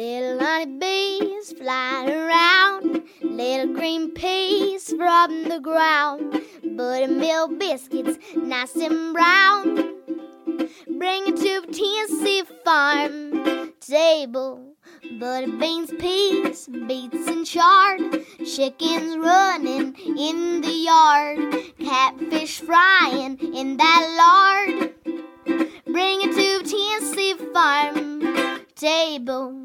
Little honeybees fly around, little green peas from the ground, buttermilk biscuits nice and brown. Bring it to Tennessee Farm Table. Butter beans, peas, beets and chard, chickens running in the yard, catfish frying in that lard. Bring it to Tennessee Farm Table.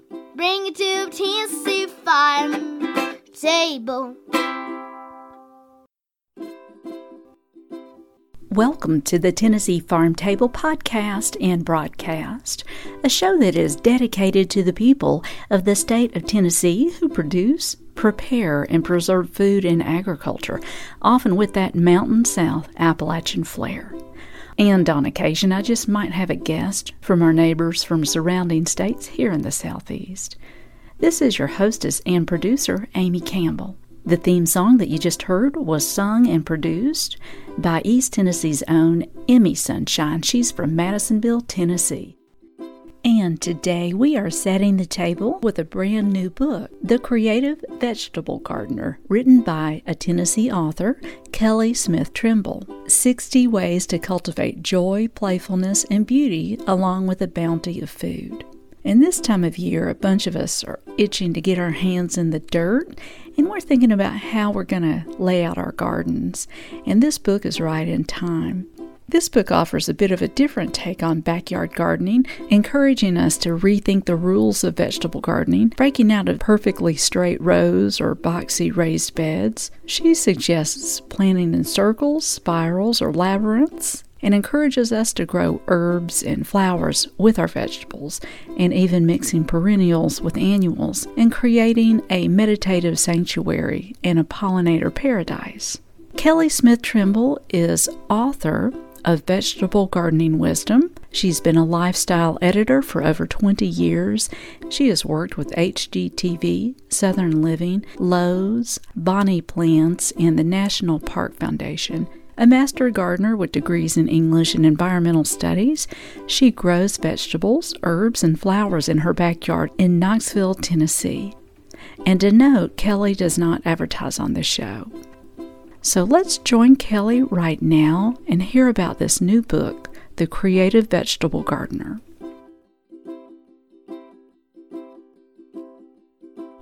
Bring it to Tennessee Farm Table. Welcome to the Tennessee Farm Table podcast and broadcast, a show that is dedicated to the people of the state of Tennessee who produce, prepare, and preserve food and agriculture, often with that Mountain South Appalachian flair. And on occasion, I just might have a guest from our neighbors from surrounding states here in the Southeast. This is your hostess and producer, Amy Campbell. The theme song that you just heard was sung and produced by East Tennessee's own Emmy Sunshine. She's from Madisonville, Tennessee. And today we are setting the table with a brand new book, The Creative Vegetable Gardener, written by a Tennessee author, Kelly Smith Trimble. 60 Ways to Cultivate Joy, Playfulness, and Beauty Along with the Bounty of Food. And this time of year, a bunch of us are itching to get our hands in the dirt, and we're thinking about how we're going to lay out our gardens. And this book is right in time. This book offers a bit of a different take on backyard gardening, encouraging us to rethink the rules of vegetable gardening, breaking out of perfectly straight rows or boxy raised beds. She suggests planting in circles, spirals, or labyrinths, and encourages us to grow herbs and flowers with our vegetables, and even mixing perennials with annuals, and creating a meditative sanctuary and a pollinator paradise. Kelly Smith Trimble is author of Vegetable Gardening Wisdom. She's been a lifestyle editor for over 20 years. She has worked with HGTV, Southern Living, Lowe's, Bonnie Plants, and the National Park Foundation. A master gardener with degrees in English and environmental studies, she grows vegetables, herbs, and flowers in her backyard in Knoxville, Tennessee. And to note, Kelly does not advertise on the show. So let's join Kelly right now and hear about this new book, The Creative Vegetable Gardener.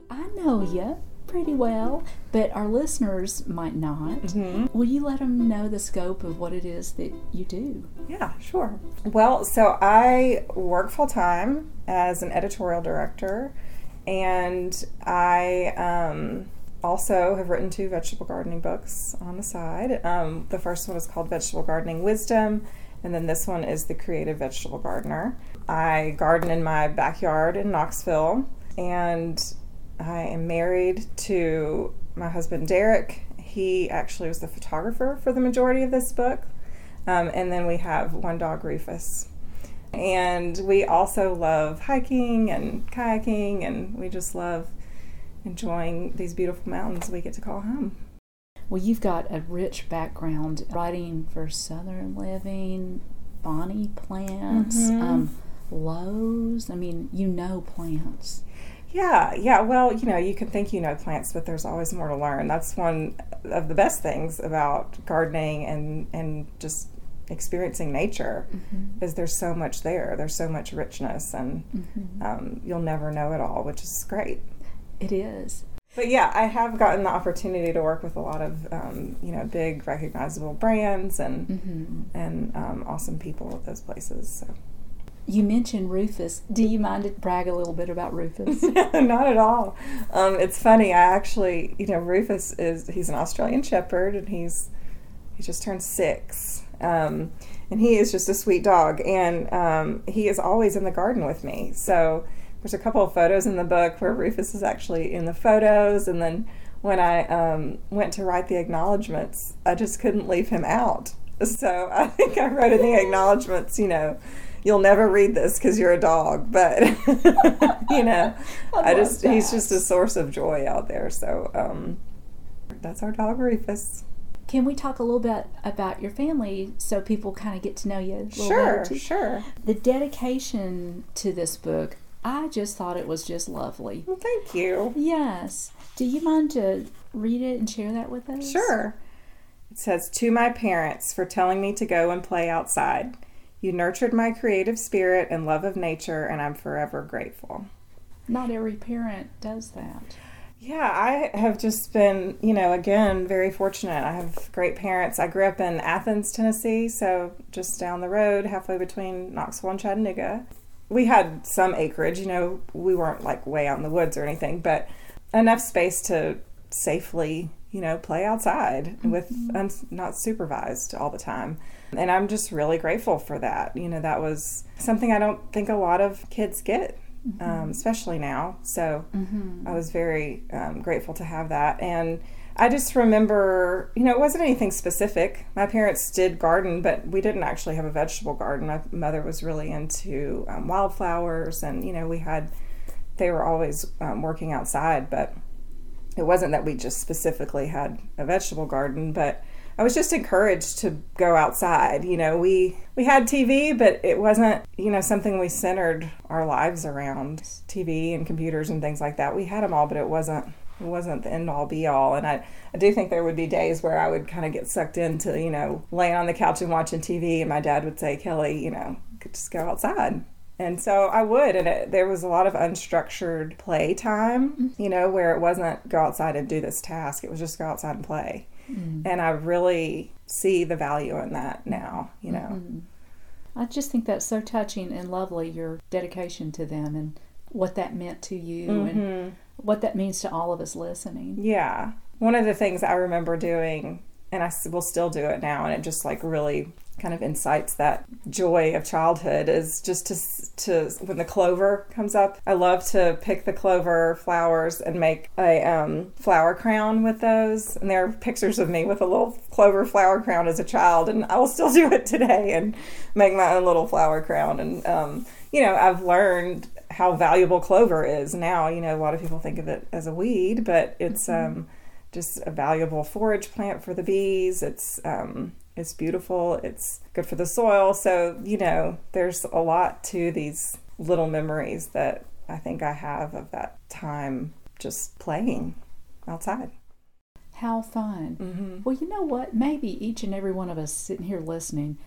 I know ya pretty well, but our listeners might not. Mm-hmm. Will you let them know the scope of what it is that you do? Yeah, sure. Well, so I work full-time as an editorial director, and I also have written 2 vegetable gardening books on the side. The first one is called Vegetable Gardening Wisdom, and then this one is The Creative Vegetable Gardener. I garden in my backyard in Knoxville, and I am married to my husband, Derek. He actually was the photographer for the majority of this book. And then we have one dog, Rufus. And we also love hiking and kayaking, and we just love enjoying these beautiful mountains we get to call home. Well, you've got a rich background writing for Southern Living, Bonnie Plants, mm-hmm. Lowe's. I mean, you know plants. Yeah. Well, you can think you know plants, but there's always more to learn. That's one of the best things about gardening and just experiencing nature, mm-hmm. is there's so much there. There's so much richness, and mm-hmm. You'll never know it all, which is great. It is. But yeah, I have gotten the opportunity to work with a lot of big recognizable brands and mm-hmm. and awesome people at those places. So. You mentioned Rufus. Do you mind to brag a little bit about Rufus? Not at all. It's funny. I actually, Rufus he's an Australian Shepherd, and he just turned 6. And he is just a sweet dog, and he is always in the garden with me. So There's a couple of photos in the book where Rufus is actually in the photos, and then when I went to write the acknowledgments, I just couldn't leave him out. So I think I wrote in the acknowledgments, you know, "You'll never read this because you're a dog," but you know, I just that. He's just a source of joy out there. So that's our dog Rufus. Can we talk a little bit about your family so people kind of get to know you a little better too? Sure. The dedication to this book, I just thought it was just lovely. Well, thank you. Yes. Do you mind to read it and share that with us? Sure. It says, "To my parents for telling me to go and play outside. You nurtured my creative spirit and love of nature, and I'm forever grateful." Not every parent does that. Yeah, I have just been, you know, again, very fortunate. I have great parents. I grew up in Athens, Tennessee, so just down the road, halfway between Knoxville and Chattanooga. We had some acreage, you know, we weren't like way out in the woods or anything, but enough space to safely, you know, play outside with not supervised all the time. And I'm just really grateful for that. You know, that was something I don't think a lot of kids get. Especially now. So I was very grateful to have that. And I just remember, you know, it wasn't anything specific. My parents did garden, but we didn't actually have a vegetable garden. My mother was really into wildflowers, and, you know, they were always working outside, but it wasn't that we just specifically had a vegetable garden, but I was just encouraged to go outside. You know, we had TV, but it wasn't, you know, something we centered our lives around. TV and computers and things like that. We had them all, but it wasn't the end all be all. And I do think there would be days where I would kind of get sucked into, you know, laying on the couch and watching TV, and my dad would say, "Kelly, you know, just go outside." And so I would, and there was a lot of unstructured play time, you know, where it wasn't go outside and do this task. It was just go outside and play. And I really see the value in that now, you know. I just think that's so touching and lovely, your dedication to them and what that meant to you and what that means to all of us listening. Yeah. One of the things I remember doing, and I will still do it now, and it just like really kind of incites that joy of childhood, is just to when the clover comes up, I love to pick the clover flowers and make a flower crown with those. And there are pictures of me with a little clover flower crown as a child, and I will still do it today and make my own little flower crown. And you know, I've learned how valuable clover is now. You know, a lot of people think of it as a weed, but it's just a valuable forage plant for the bees. It's beautiful. It's good for the soil. So, you know, there's a lot to these little memories that I think I have of that time just playing outside. How fun. Well, you know what? Maybe each and every one of us sitting here listening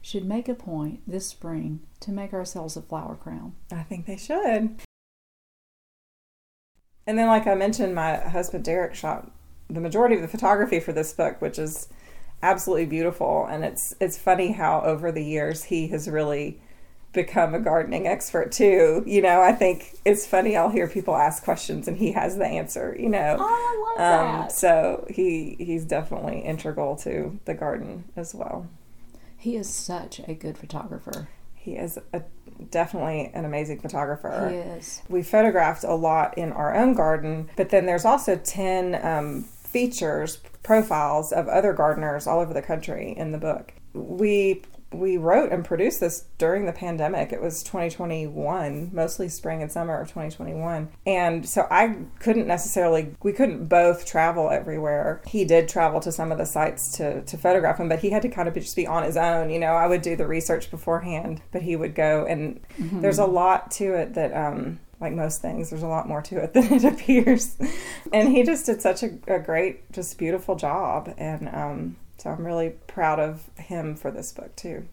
should make a point this spring to make ourselves a flower crown. I think they should. And then, like I mentioned, my husband Derek shot the majority of the photography for this book, which is absolutely beautiful. And it's funny how over the years he has really become a gardening expert too. You know, I think it's funny, I'll hear people ask questions and he has the answer, you know. Oh, I love that. So he's definitely integral to the garden as well. He is such a good photographer. He is definitely an amazing photographer. He is. We photographed a lot in our own garden, but then there's also 10 features, profiles of other gardeners all over the country in the book. We wrote and produced this during the pandemic. It was 2021, mostly spring and summer of 2021. And so we couldn't both travel everywhere. He did travel to some of the sites to photograph them, but he had to kind of just be on his own. You know, I would do the research beforehand, but he would go, and there's a lot to it that, like most things, there's a lot more to it than it appears. And he just did such a great, just beautiful job. And so I'm really proud of him for this book, too.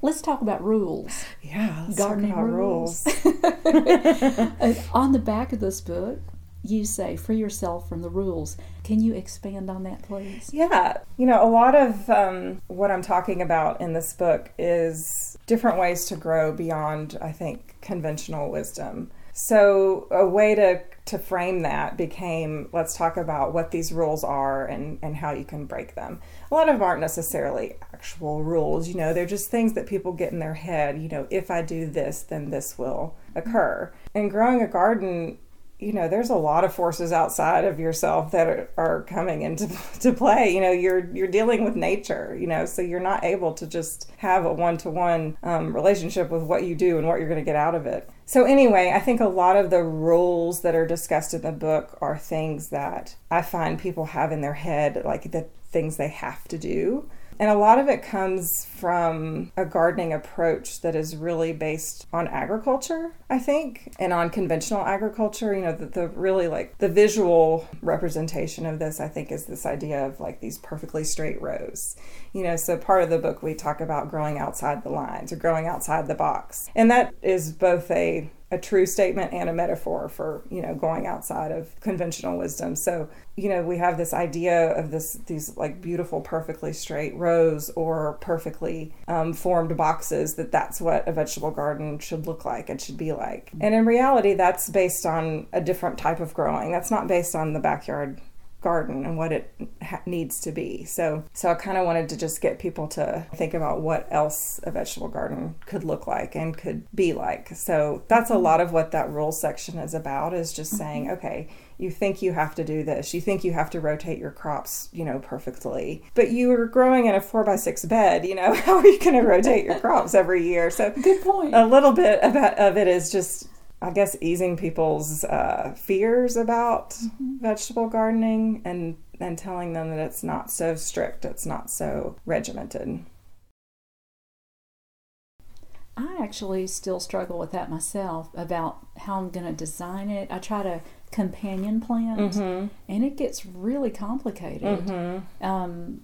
Let's talk about rules. Yeah, let's gardening talk about rules. On the back of this book, you say, "Free yourself from the rules." Can you expand on that, please? Yeah. You know, a lot of what I'm talking about in this book is different ways to grow beyond, I think, conventional wisdom. So a way to frame that became, let's talk about what these rules are and how you can break them. A lot of them aren't necessarily actual rules, you know, they're just things that people get in their head, you know, if I do this, then this will occur. And growing a garden, you know, there's a lot of forces outside of yourself that are coming into play. You know, you're dealing with nature, you know, so you're not able to just have a one-to-one relationship with what you do and what you're going to get out of it. So anyway, I think a lot of the rules that are discussed in the book are things that I find people have in their head, like the things they have to do. And a lot of it comes from a gardening approach that is really based on agriculture, I think, and on conventional agriculture. You know, the really like the visual representation of this, I think, is this idea of like these perfectly straight rows. You know, so part of the book we talk about growing outside the lines or growing outside the box. And that is both a true statement and a metaphor for, you know, going outside of conventional wisdom. So, you know, we have this idea of these like beautiful, perfectly straight rows or perfectly formed boxes, that's what a vegetable garden should look like and should be like. And in reality, that's based on a different type of growing. That's not based on the backyard garden and what it needs to be. So I kind of wanted to just get people to think about what else a vegetable garden could look like and could be like. So that's a lot of what that rule section is about, is just saying, okay, you think you have to do this. You think you have to rotate your crops, you know, perfectly. But you are growing in a 4x6 bed, you know, how are you going to rotate your crops every year? So good point. A little bit of it is just, I guess, easing people's fears about vegetable gardening and telling them that it's not so strict, it's not so regimented. I actually still struggle with that myself about how I'm going to design it. I try to companion plant, and it gets really complicated. And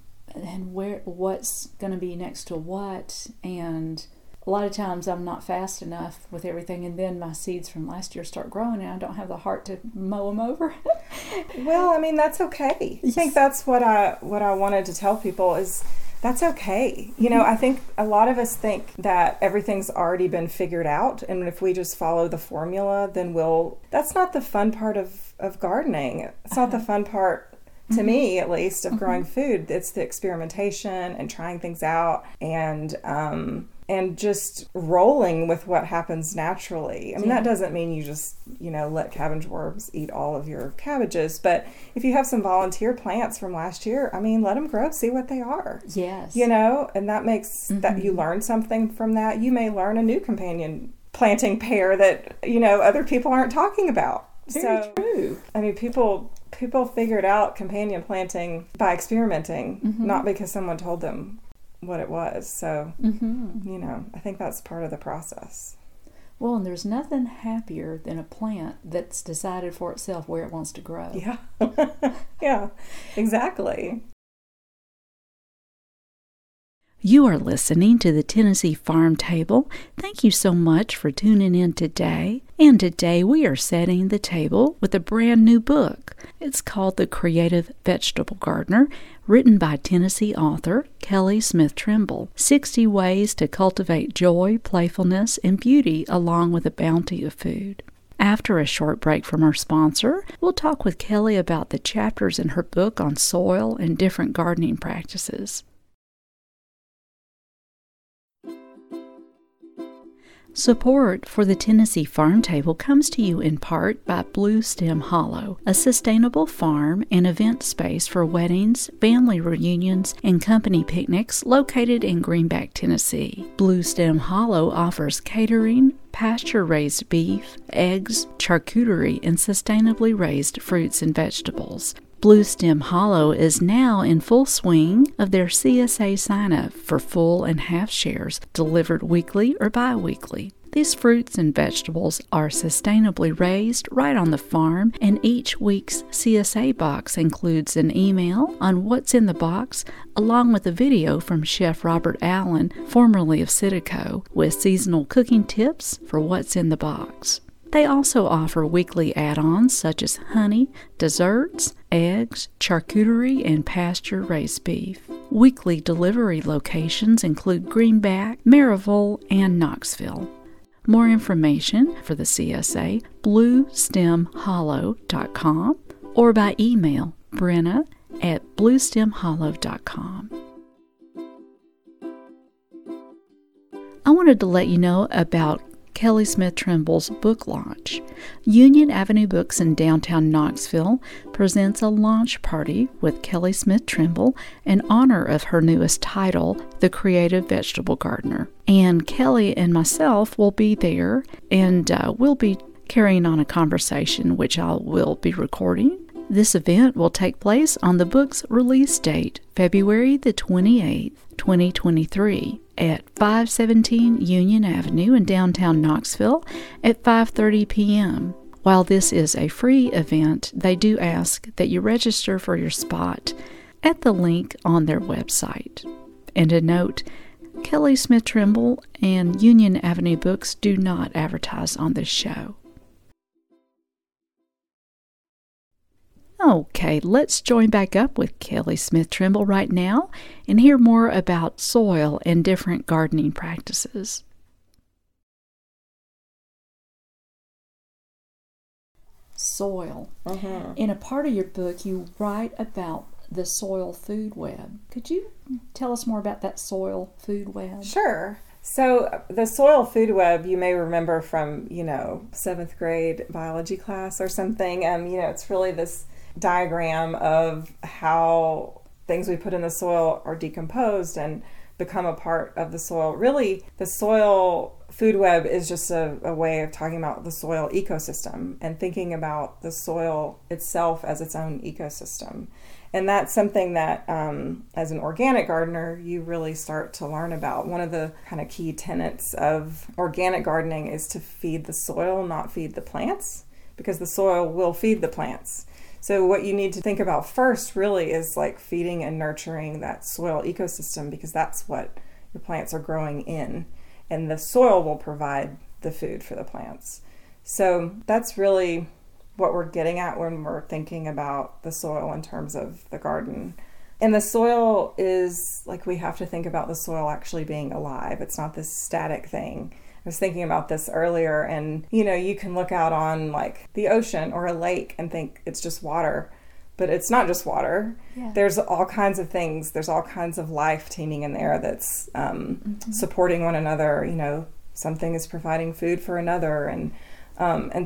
what's going to be next to what, and a lot of times I'm not fast enough with everything, and then my seeds from last year start growing and I don't have the heart to mow them over. Well, I mean, that's okay. Yes. I think that's what I wanted to tell people is that's okay. You know, I think a lot of us think that everything's already been figured out, and if we just follow the formula, then we'll... That's not the fun part of gardening. It's not the fun part, to me at least, of growing food. It's the experimentation and trying things out and just rolling with what happens naturally. I mean, that doesn't mean you just, you know, let cabbage worms eat all of your cabbages, but if you have some volunteer plants from last year, I mean, let them grow, see what they are. Yes. You know, and that makes that you learn something from that. You may learn a new companion planting pair that, you know, other people aren't talking about. Very true. I mean, people figured out companion planting by experimenting, not because someone told them what it was. So, you know, I think that's part of the process. Well, and there's nothing happier than a plant that's decided for itself where it wants to grow. Yeah. Yeah, exactly. You are listening to the Tennessee Farm Table. Thank you so much for tuning in today. And today we are setting the table with a brand new book. It's called The Creative Vegetable Gardener, written by Tennessee author Kelly Smith Trimble. 60 Ways to Cultivate Joy, Playfulness, and Beauty Along with a Bounty of Food. After a short break from our sponsor, we'll talk with Kelly about the chapters in her book on soil and different gardening practices. Support for the Tennessee Farm Table comes to you in part by Blue Stem Hollow, a sustainable farm and event space for weddings, family reunions, and company picnics located in Greenback, Tennessee. Blue Stem Hollow offers catering, pasture-raised beef, eggs, charcuterie, and sustainably raised fruits and vegetables. Blue Stem Hollow is now in full swing of their CSA sign-up for full and half shares delivered weekly or bi-weekly. These fruits and vegetables are sustainably raised right on the farm, and each week's CSA box includes an email on what's in the box, along with a video from Chef Robert Allen, formerly of Citico, with seasonal cooking tips for what's in the box. They also offer weekly add-ons such as honey, desserts, eggs, charcuterie, and pasture-raised beef. Weekly delivery locations include Greenback, Maryville, and Knoxville. More information for the CSA, bluestemhollow.com, or by email, brenna@bluestemhollow.com. I wanted to let you know about Kelly Smith Trimble's book launch. Union Avenue Books in downtown Knoxville presents a launch party with Kelly Smith Trimble in honor of her newest title, The Creative Vegetable Gardener. And Kelly and myself will be there, and we'll be carrying on a conversation, which I will be recording. This event will take place on the book's release date, February the 28th, 2023. At 517 Union Avenue in downtown Knoxville at 5:30 p.m. While this is a free event, they do ask that you register for your spot at the link on their website. And a note, Kelly Smith Trimble and Union Avenue Books do not advertise on this show. Okay, let's join back up with Kelly Smith Trimble right now and hear more about soil and different gardening practices. Soil. In a part of your book, you write about the soil food web. Could you tell us more about that soil food web? Sure. So the soil food web, you may remember from, 7th grade biology class or something. It's really this diagram of how things we put in the soil are decomposed and become a part of the soil. Really, the soil food web is just a way of talking about the soil ecosystem and thinking about the soil itself as its own ecosystem. And that's something that, as an organic gardener, you really start to learn about. One of the kind of key tenets of organic gardening is to feed the soil, not feed the plants, because the soil will feed the plants. So what you need to think about first really is like feeding and nurturing that soil ecosystem, because that's what your plants are growing in, and the soil will provide the food for the plants. So that's really what we're getting at when we're thinking about the soil in terms of the garden. And the soil is like, we have to think about the soil actually being alive. It's not this static thing. I was thinking about this earlier, and you can look out on like the ocean or a lake and think it's just water, but it's not just water. Yeah. There's all kinds of things. There's all kinds of life teeming in there that's supporting one another. Something is providing food for another, and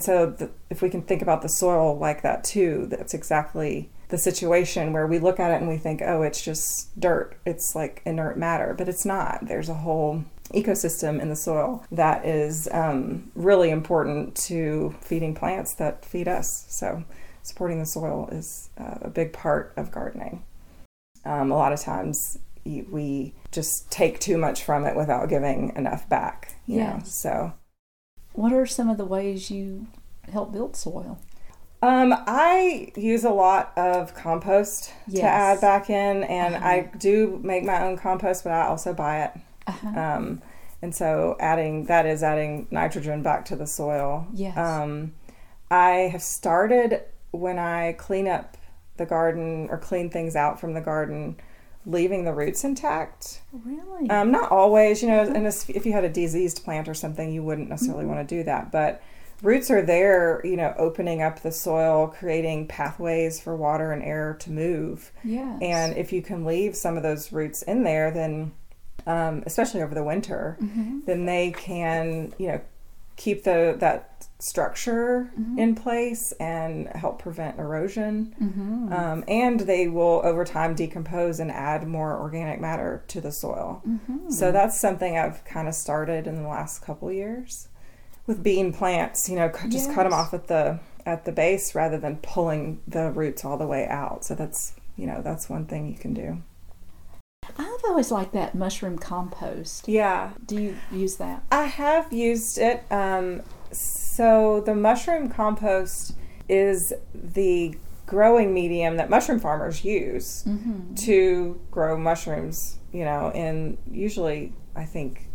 so if we can think about the soil like that too, that's exactly the situation where we look at it and we think, oh, it's just dirt. It's like inert matter, but it's not. There's a whole ecosystem in the soil that is really important to feeding plants that feed us. So supporting the soil is a big part of gardening. A lot of times we just take too much from it without giving enough back. You know. So what are some of the ways you help build soil? I use a lot of compost to add back in, and I do make my own compost, but I also buy it. And so adding nitrogen back to the soil. Yes. I have started, when I clean up the garden or clean things out from the garden, leaving the roots intact. Really? Not always, and if you had a diseased plant or something, you wouldn't necessarily want to do that, but roots are there, opening up the soil, creating pathways for water and air to move. Yes. And if you can leave some of those roots in there, then especially over the winter, then they can, keep that structure in place and help prevent erosion. And they will over time decompose and add more organic matter to the soil. So that's something I've kind of started in the last couple years with bean plants. Just cut them off at the base rather than pulling the roots all the way out. So that's that's one thing you can do. I've always liked that mushroom compost. Yeah. Do you use that? I have used it. So the mushroom compost is the growing medium that mushroom farmers use to grow mushrooms, and usually I think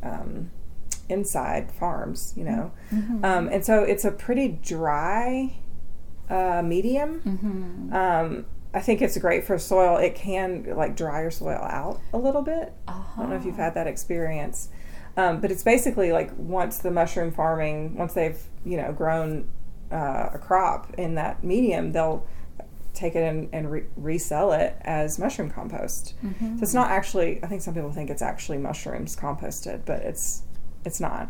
inside farms, And so it's a pretty dry medium. I think it's great for soil. It can dry your soil out a little bit. I don't know if you've had that experience. But it's basically like once the mushroom farming, once they've, you know, grown a crop in that medium, they'll take it and resell it as mushroom compost. Mm-hmm. So it's not actually, I think some people think it's actually mushrooms composted, but it's not.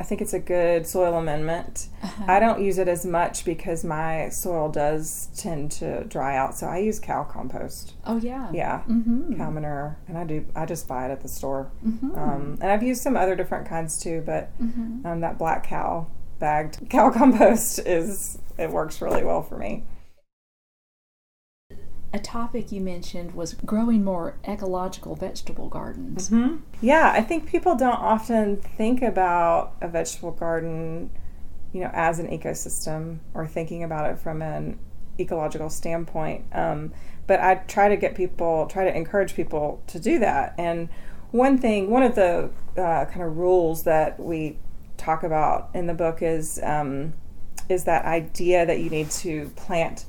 I think it's a good soil amendment. Uh-huh. I don't use it as much because my soil does tend to dry out, so I use cow compost. Oh yeah, yeah, mm-hmm. Cow manure, and I just buy it at the store. Mm-hmm. And I've used some other different kinds too, but mm-hmm. That black cow bagged cow compost it works really well for me. A topic you mentioned was growing more ecological vegetable gardens. Mm-hmm. Yeah, I think people don't often think about a vegetable garden, you know, as an ecosystem or thinking about it from an ecological standpoint. But I try to encourage people to do that. And one of the kind of rules that we talk about in the book is that idea that you need to plant.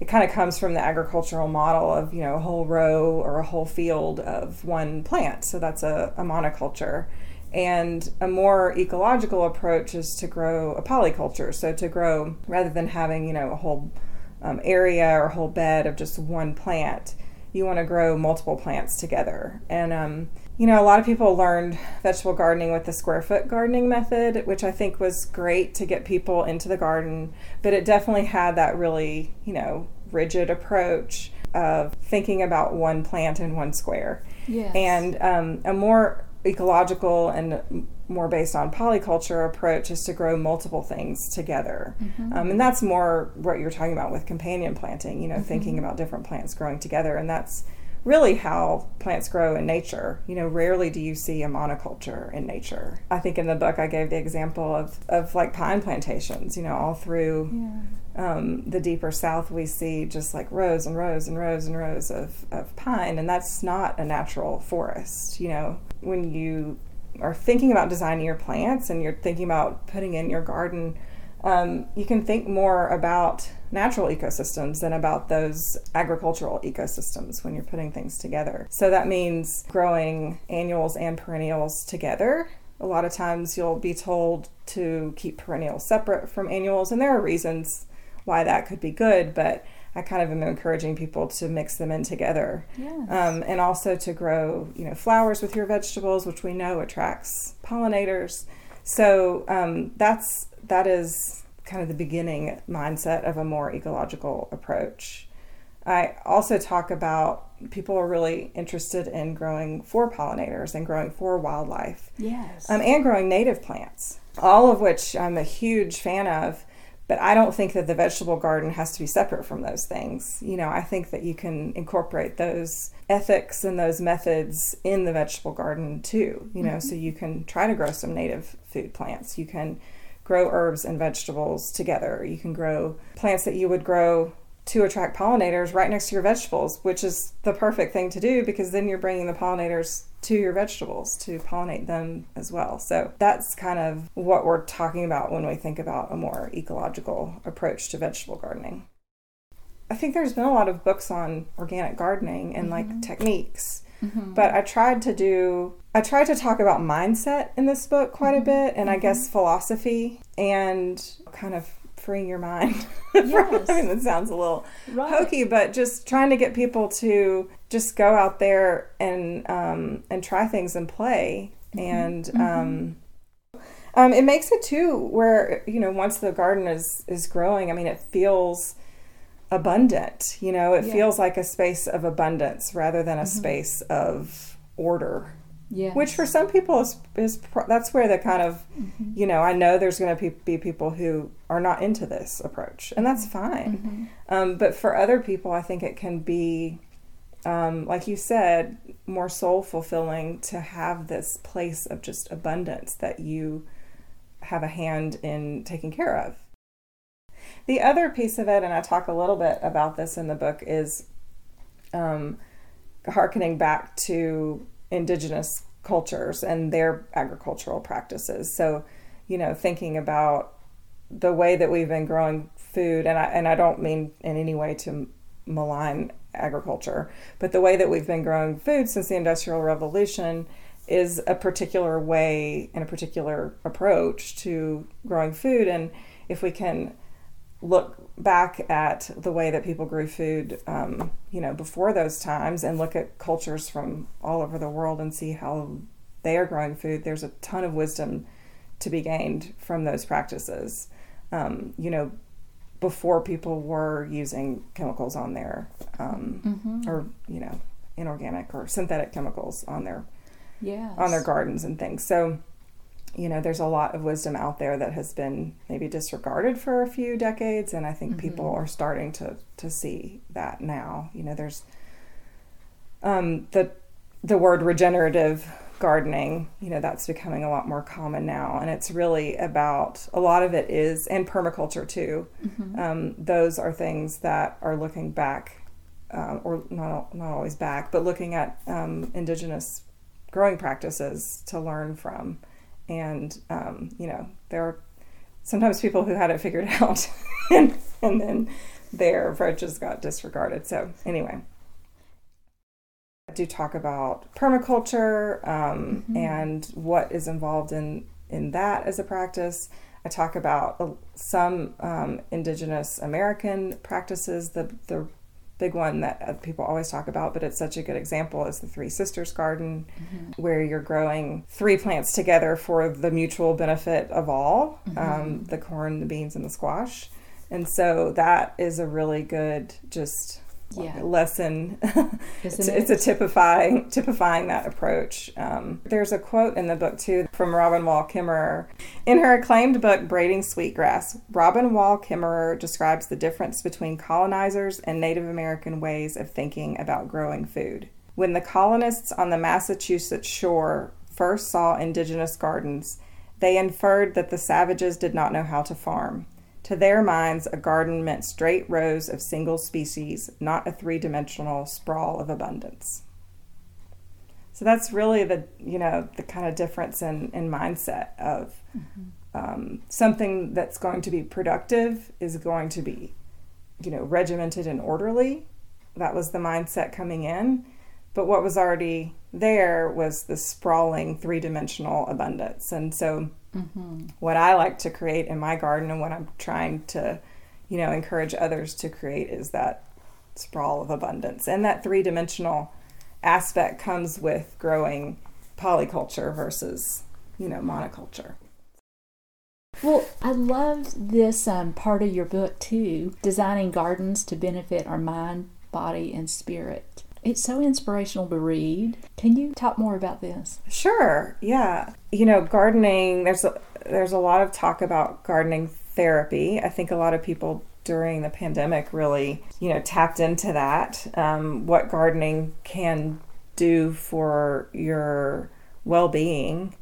It kind of comes from the agricultural model of, you know, a whole row or a whole field of one plant. So that's a monoculture. And a more ecological approach is to grow a polyculture. So to grow, rather than having, you know, a whole area or a whole bed of just one plant, you want to grow multiple plants together. And, you know, a lot of people learned vegetable gardening with the square foot gardening method, which I think was great to get people into the garden, but it definitely had that really, you know, rigid approach of thinking about one plant in one square. Yes. And a more ecological and more based on polyculture approach is to grow multiple things together. Mm-hmm. And that's more what you're talking about with companion planting, you know, mm-hmm. thinking about different plants growing together, and that's really how plants grow in nature. You know, rarely do you see a monoculture in nature. I think in the book I gave the example of like pine plantations, you know, all through the deeper south we see just like rows and rows and rows and rows of pine, and that's not a natural forest. You know, when you are thinking about designing your plants and you're thinking about putting in your garden, you can think more about natural ecosystems than about those agricultural ecosystems when you're putting things together. So that means growing annuals and perennials together. A lot of times you'll be told to keep perennials separate from annuals, and there are reasons why that could be good, but I kind of am encouraging people to mix them in together. Yes. And also to grow, you know, flowers with your vegetables, which we know attracts pollinators. So that is kind of the beginning mindset of a more ecological approach. I also talk about people are really interested in growing for pollinators and growing for wildlife. Yes. And growing native plants, all of which I'm a huge fan of, but I don't think that the vegetable garden has to be separate from those things. You know, I think that you can incorporate those ethics and those methods in the vegetable garden too, you know, mm-hmm. so you can try to grow some native food plants. You can grow herbs and vegetables together. You can grow plants that you would grow to attract pollinators right next to your vegetables, which is the perfect thing to do because then you're bringing the pollinators to your vegetables to pollinate them as well. So that's kind of what we're talking about when we think about a more ecological approach to vegetable gardening. I think there's been a lot of books on organic gardening and mm-hmm. like techniques, mm-hmm. but I tried to talk about mindset in this book quite a bit, and mm-hmm. I guess philosophy and kind of freeing your mind. Yes. I mean, that sounds a little hokey, but just trying to get people to just go out there and try things and play. Mm-hmm. And it makes it too where, you know, once the garden is growing, I mean, it feels abundant. You know, it feels like a space of abundance rather than a mm-hmm. space of order. Yes. Which for some people is that's where the kind of, mm-hmm. you know, I know there's going to be people who are not into this approach, and that's fine. Mm-hmm. But for other people, I think it can be, like you said, more soul fulfilling to have this place of just abundance that you have a hand in taking care of. The other piece of it, and I talk a little bit about this in the book, is hearkening back to indigenous cultures and their agricultural practices. So, you know, thinking about the way that we've been growing food, and I don't mean in any way to malign agriculture, but the way that we've been growing food since the Industrial Revolution is a particular way and a particular approach to growing food. And if we can look back at the way that people grew food, before those times, and look at cultures from all over the world and see how they are growing food, there's a ton of wisdom to be gained from those practices. Before people were using chemicals on their, or, inorganic or synthetic chemicals on their, on their gardens and things. So, there's a lot of wisdom out there that has been maybe disregarded for a few decades. And I think people are starting to see that now. There's the word regenerative gardening, that's becoming a lot more common now. And it's really about, a lot of it is, and permaculture too. Those are things that are looking back, or not always back, but looking at indigenous growing practices to learn from. And, there are sometimes people who had it figured out and then their approaches got disregarded. So anyway, I do talk about permaculture and what is involved in that as a practice. I talk about some indigenous American practices. The big one that people always talk about, but it's such a good example, is the Three Sisters Garden, where you're growing three plants together for the mutual benefit of all, the corn, the beans, and the squash. And so that is a really good lesson. It's a typifying that approach. There's a quote in the book too from Robin Wall Kimmerer. In her acclaimed book Braiding Sweetgrass, Robin Wall Kimmerer describes the difference between colonizers and Native American ways of thinking about growing food. When the colonists on the Massachusetts shore first saw indigenous gardens, they inferred that the savages did not know how to farm. To their minds, a garden meant straight rows of single species, not a three-dimensional sprawl of abundance. So that's really the kind of difference in mindset of something that's going to be productive is going to be, regimented and orderly. That was the mindset coming in. But what was already there was the sprawling three-dimensional abundance. And so what I like to create in my garden and what I'm trying to, encourage others to create is that sprawl of abundance. And that three-dimensional aspect comes with growing polyculture versus, monoculture. Well, I loved this part of your book too, designing gardens to benefit our mind, body, and spirit. It's so inspirational to read. Can you talk more about this? Sure, yeah. Gardening, there's a lot of talk about gardening therapy. I think a lot of people during the pandemic really, tapped into that, what gardening can do for your well-being.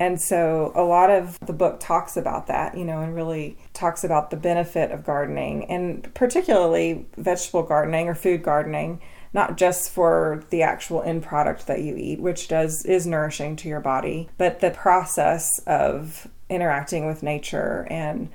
And so a lot of the book talks about that, and really talks about the benefit of gardening, and particularly vegetable gardening or food gardening, not just for the actual end product that you eat, which is nourishing to your body, but the process of interacting with nature and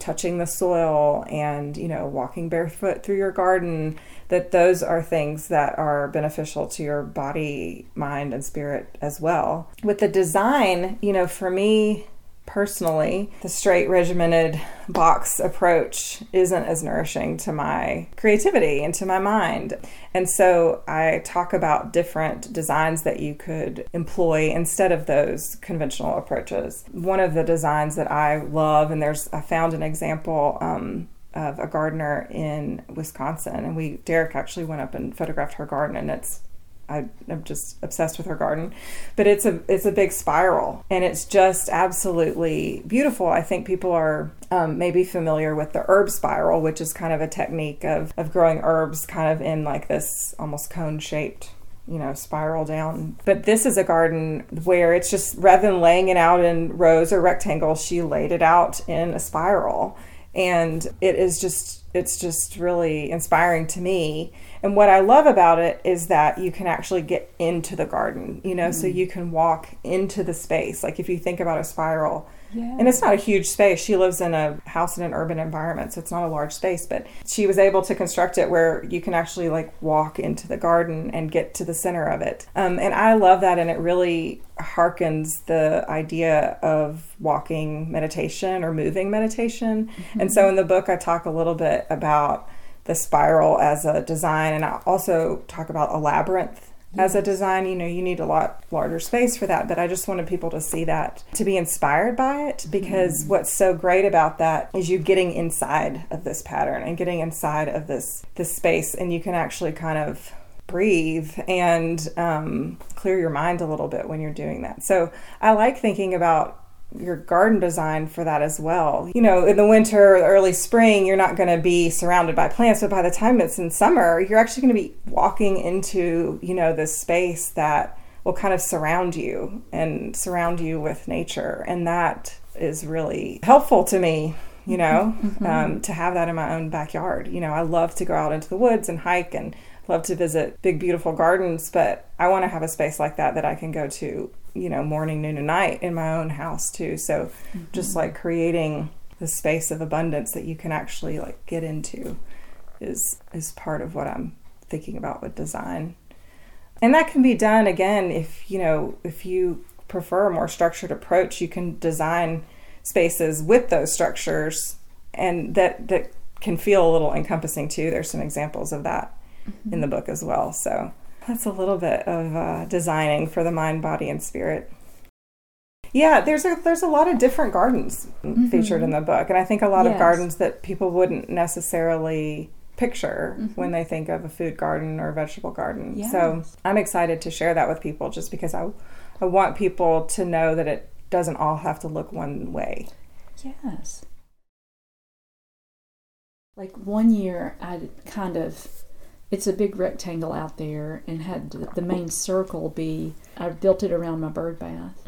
touching the soil and, walking barefoot through your garden, that those are things that are beneficial to your body, mind, and spirit as well. With the design, for me personally, the straight regimented box approach isn't as nourishing to my creativity and to my mind. And so I talk about different designs that you could employ instead of those conventional approaches. One of the designs that I love, and I found an example of a gardener in Wisconsin, and Derek actually went up and photographed her garden, and I'm just obsessed with her garden, but it's a big spiral, and it's just absolutely beautiful. I think people are maybe familiar with the herb spiral, which is kind of a technique of growing herbs kind of in like this almost cone-shaped, spiral down. But this is a garden where it's just, rather than laying it out in rows or rectangles, she laid it out in a spiral. And it's just really inspiring to me. And what I love about it is that you can actually get into the garden, so you can walk into the space. Like if you think about a spiral, Yeah. And it's not a huge space. She lives in a house in an urban environment, so it's not a large space, but she was able to construct it where you can actually like walk into the garden and get to the center of it. And I love that, and it really harkens the idea of walking meditation or moving meditation. Mm-hmm. And so in the book, I talk a little bit about the spiral as a design, and I also talk about a labyrinth. As a design, you know, you need a lot larger space for that, but I just wanted people to see that, to be inspired by it, because what's so great about that is you getting inside of this pattern and getting inside of this space, and you can actually kind of breathe and clear your mind a little bit when you're doing that. So I like thinking about your garden design for that as well. You know, in the winter, early spring, you're not going to be surrounded by plants, but by the time it's in summer, you're actually going to be walking into, you know, this space that will kind of surround you with nature. And that is really helpful to me, you know, to have that in my own backyard. You know, I love to go out into the woods and hike and love to visit big, beautiful gardens, but I want to have a space like that that I can go to, you know, morning, noon, and night in my own house too. So just like creating the space of abundance that you can actually like get into is part of what I'm thinking about with design. And that can be done again if, you know, if you prefer a more structured approach, you can design spaces with those structures, and that can feel a little encompassing too. There's some examples of that in the book as well. So that's a little bit of designing for the mind, body, and spirit. Yeah, there's a lot of different gardens featured in the book, and I think a lot of gardens that people wouldn't necessarily picture when they think of a food garden or a vegetable garden. Yes. So I'm excited to share that with people, just because I want people to know that it doesn't all have to look one way. Yes. Like one year, I kind of... It's a big rectangle out there, and had the main circle be, I built it around my bird bath.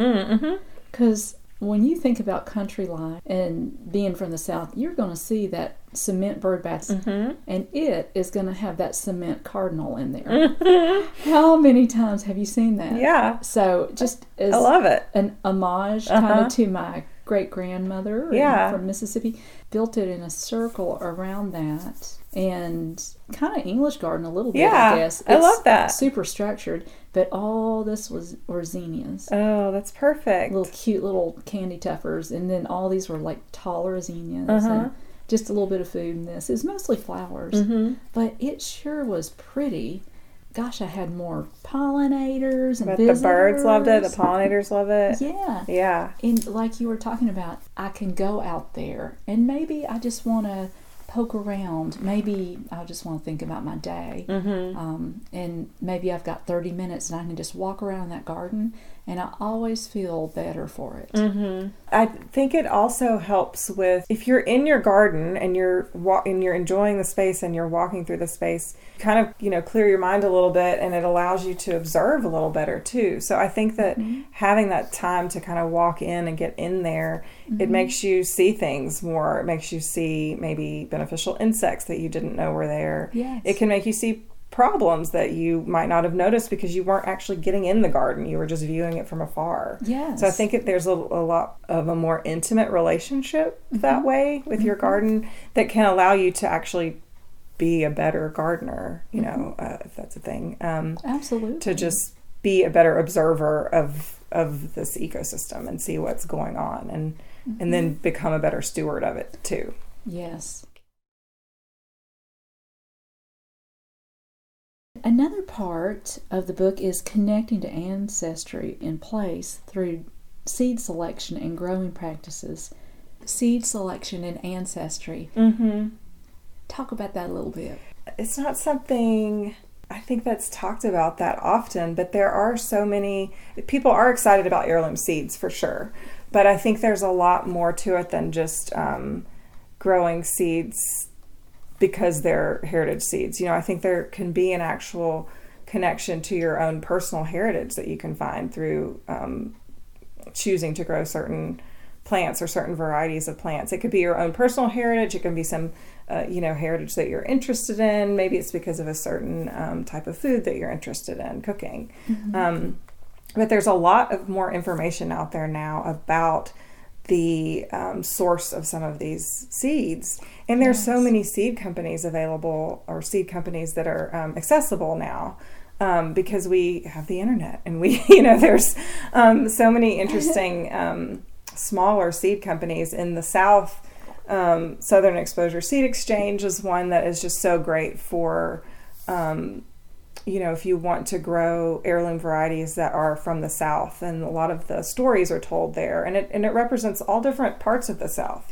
Because when you think about country life and being from the South, you're going to see that cement bird baths, and it is going to have that cement cardinal in there. How many times have you seen that? Yeah. So just as I love it. An homage kind of to my great-grandmother from Mississippi, built it in a circle around that. And kind of English garden a little bit, I guess. It's I love that. Super structured, but all this were zinnias. Oh, that's perfect. Little cute little candy tuffers, and then all these were like taller zinnias, and just a little bit of food in this. It was mostly flowers, but it sure was pretty. Gosh, I had more pollinators and visitors. The birds loved it. The pollinators love it. Yeah. Yeah. And like you were talking about, I can go out there, and maybe I just want to poke around. Maybe I just want to think about my day, and maybe I've got 30 minutes and I can just walk around that garden, and I always feel better for it. I think it also helps with, if you're in your garden and you're enjoying the space and you're walking through the space, kind of, you know, clear your mind a little bit, and it allows you to observe a little better too. So I think that having that time to kind of walk in and get in there, it makes you see things more. It makes you see maybe beneficial insects that you didn't know were there. Yes. It can make you see problems that you might not have noticed because you weren't actually getting in the garden. You were just viewing it from afar. Yes. So I think there's a lot of a more intimate relationship that way with your garden that can allow you to actually be a better gardener, you know, if that's a thing. Absolutely. To just be a better observer of this ecosystem and see what's going on, and then become a better steward of it too. Yes. Another part of the book is connecting to ancestry and place through seed selection and growing practices. Seed selection and ancestry. Talk about that a little bit. It's not something I think that's talked about that often, but there are so many people are excited about heirloom seeds for sure, but I think there's a lot more to it than just growing seeds because they're heritage seeds. You know, I think there can be an actual connection to your own personal heritage that you can find through choosing to grow certain plants or certain varieties of plants. It could be your own personal heritage. It can be some heritage that you're interested in. Maybe it's because of a certain type of food that you're interested in cooking. But there's a lot of more information out there now about the source of some of these seeds. And there's so many seed companies available, or seed companies that are accessible now, because we have the internet, and we, there's so many interesting smaller seed companies in the South. Southern Exposure Seed Exchange is one that is just so great for, if you want to grow heirloom varieties that are from the South, and a lot of the stories are told there, and it represents all different parts of the South,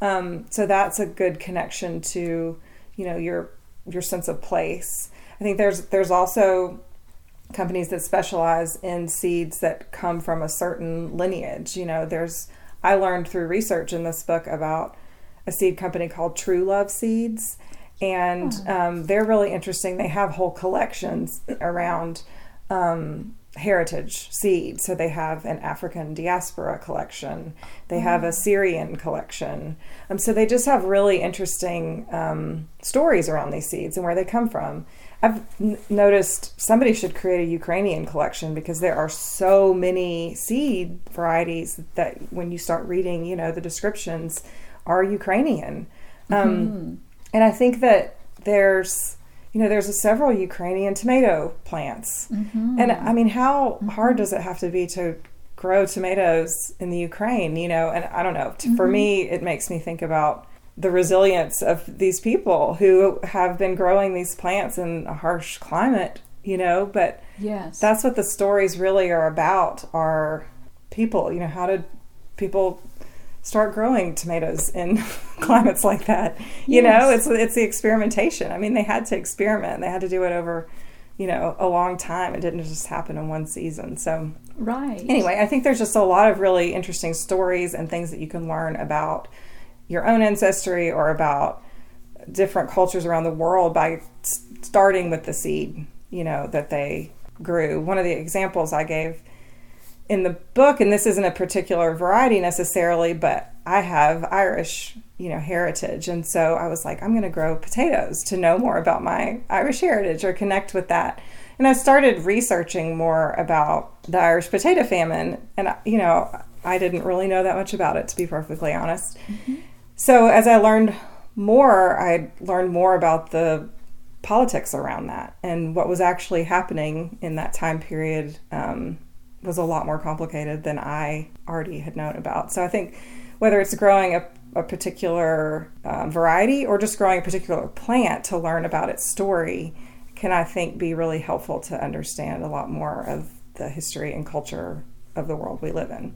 so that's a good connection to, your sense of place. I think there's also companies that specialize in seeds that come from a certain lineage. I learned through research in this book about a seed company called True Love Seeds, and they're really interesting. They have whole collections around heritage seeds. So they have an African diaspora collection. They have a Syrian collection. So they just have really interesting stories around these seeds and where they come from. I've noticed somebody should create a Ukrainian collection, because there are so many seed varieties that when you start reading, the descriptions are Ukrainian. And I think that there's several Ukrainian tomato plants. And I mean, how hard does it have to be to grow tomatoes in the Ukraine? And I don't know, for me, it makes me think about the resilience of these people who have been growing these plants in a harsh climate, but that's what the stories really are about, are people, how did people start growing tomatoes in climates like that? It's the experimentation. I mean, they had to experiment. They had to do it over, a long time. It didn't just happen in one season. So anyway, I think there's just a lot of really interesting stories and things that you can learn about your own ancestry or about different cultures around the world by starting with the seed, that they grew. One of the examples I gave in the book, and this isn't a particular variety necessarily, but I have Irish, heritage. And so I was like, I'm going to grow potatoes to know more about my Irish heritage or connect with that. And I started researching more about the Irish potato famine. And, I didn't really know that much about it, to be perfectly honest. So as I learned more, about the politics around that, and what was actually happening in that time period was a lot more complicated than I already had known about. So I think whether it's growing a particular variety or just growing a particular plant to learn about its story can, I think, be really helpful to understand a lot more of the history and culture of the world we live in.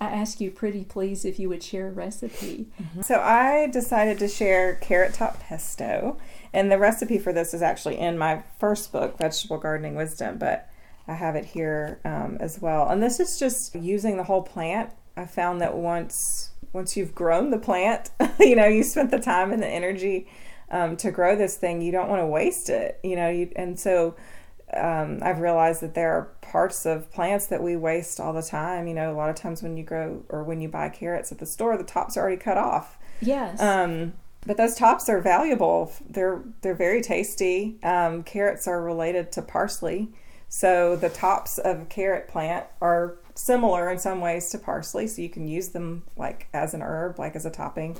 I ask you pretty please if you would share a recipe. So I decided to share carrot top pesto, and the recipe for this is actually in my first book, Vegetable Gardening Wisdom, but I have it here as well. And this is just using the whole plant. I found that once you've grown the plant, you spent the time and the energy to grow this thing, you don't want to waste it, and so I've realized that there are parts of plants that we waste all the time. A lot of times when you grow or when you buy carrots at the store, the tops are already cut off. But those tops are valuable. They're very tasty. Carrots are related to parsley. So the tops of a carrot plant are similar in some ways to parsley. So you can use them like as an herb, like as a topping.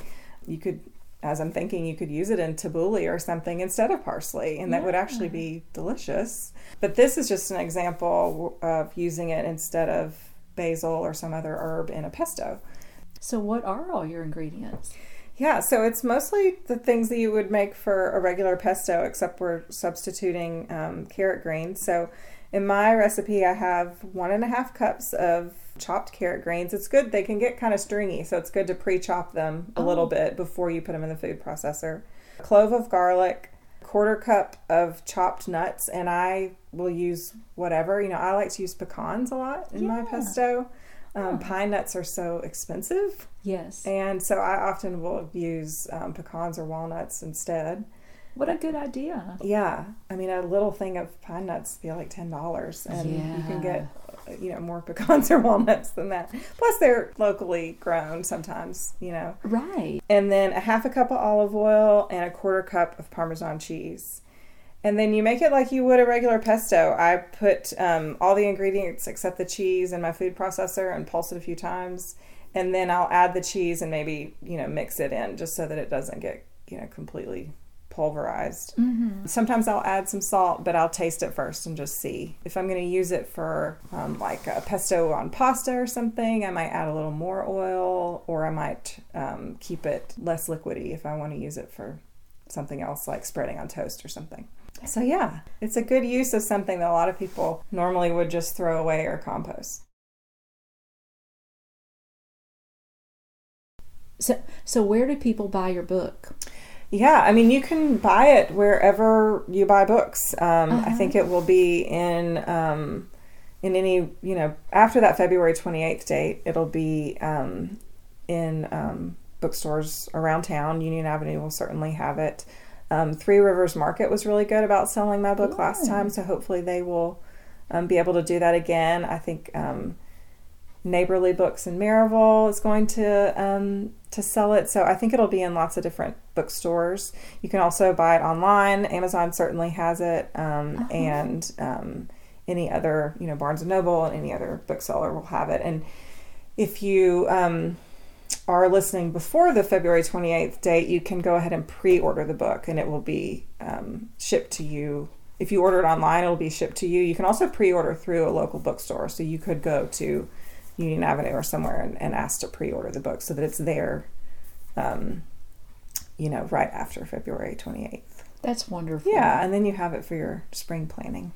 You could, as I'm thinking, you could use it in tabbouleh or something instead of parsley, and that would actually be delicious. But this is just an example of using it instead of basil or some other herb in a pesto. So what are all your ingredients? So it's mostly the things that you would make for a regular pesto, except we're substituting carrot greens. So in my recipe, I have 1.5 cups of chopped carrot greens. It's good. They can get kind of stringy, so it's good to pre-chop them a little bit before you put them in the food processor. A clove of garlic, 1/4 cup of chopped nuts, and I will use whatever. I like to use pecans a lot in my pesto. Pine nuts are so expensive. And so I often will use pecans or walnuts instead. What a good idea. I mean, a little thing of pine nuts would be like $10, and you can get more pecans or walnuts than that. Plus they're locally grown sometimes, And then 1/2 cup of olive oil and 1/4 cup of Parmesan cheese. And then you make it like you would a regular pesto. I put all the ingredients except the cheese in my food processor and pulse it a few times. And then I'll add the cheese and maybe, you know, mix it in just so that it doesn't get, you know, completely pulverized. Mm-hmm. Sometimes I'll add some salt, but I'll taste it first and just see. If I'm going to use it for like a pesto on pasta or something, I might add a little more oil, or I might keep it less liquidy if I want to use it for something else like spreading on toast or something. So yeah, it's a good use of something that a lot of people normally would just throw away or compost. So where do people buy your book? Yeah, I mean, you can buy it wherever you buy books. I think it will be in any, you know, after that February 28th date, it'll be in bookstores around town. Union Avenue will certainly have it. Three Rivers Market was really good about selling my book last time, so hopefully they will be able to do that again. I think Neighborly Books in Maryville is going to sell it, so I think it'll be in lots of different bookstores. You can also buy it online. Amazon certainly has it, and any other, you know, Barnes & Noble and any other bookseller will have it. And if you are listening before the February 28th date, you can go ahead and pre-order the book, and it will be shipped to you. If you order it online, it'll be shipped to you. You can also pre-order through a local bookstore, so you could go to Union Avenue or somewhere and ask to pre-order the book so that it's there, you know, right after February 28th. That's wonderful. Yeah, and then you have it for your spring planning.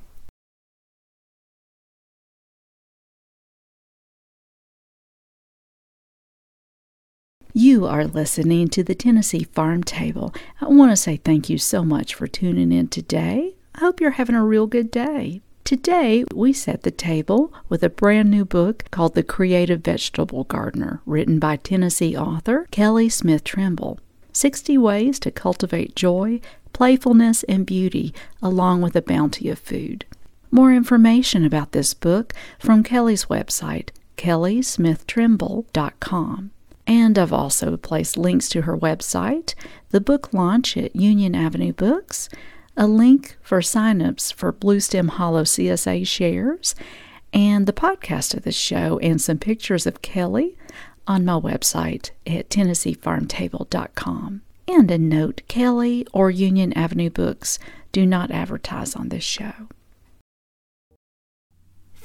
You are listening to the Tennessee Farm Table. I want to say thank you so much for tuning in today. I hope you're having a real good day. Today, we set the table with a brand new book called The Creative Vegetable Gardener, written by Tennessee author Kelly Smith Trimble. 60 Ways to Cultivate Joy, Playfulness, and Beauty, along with a bounty of food. More information about this book from Kelly's website, kellysmithtrimble.com. And I've also placed links to her website, the book launch at Union Avenue Books, a link for signups for Blue Stem Hollow CSA shares, and the podcast of the show and some pictures of Kelly on my website at TennesseeFarmTable.com. And a note, Kelly or Union Avenue Books do not advertise on this show.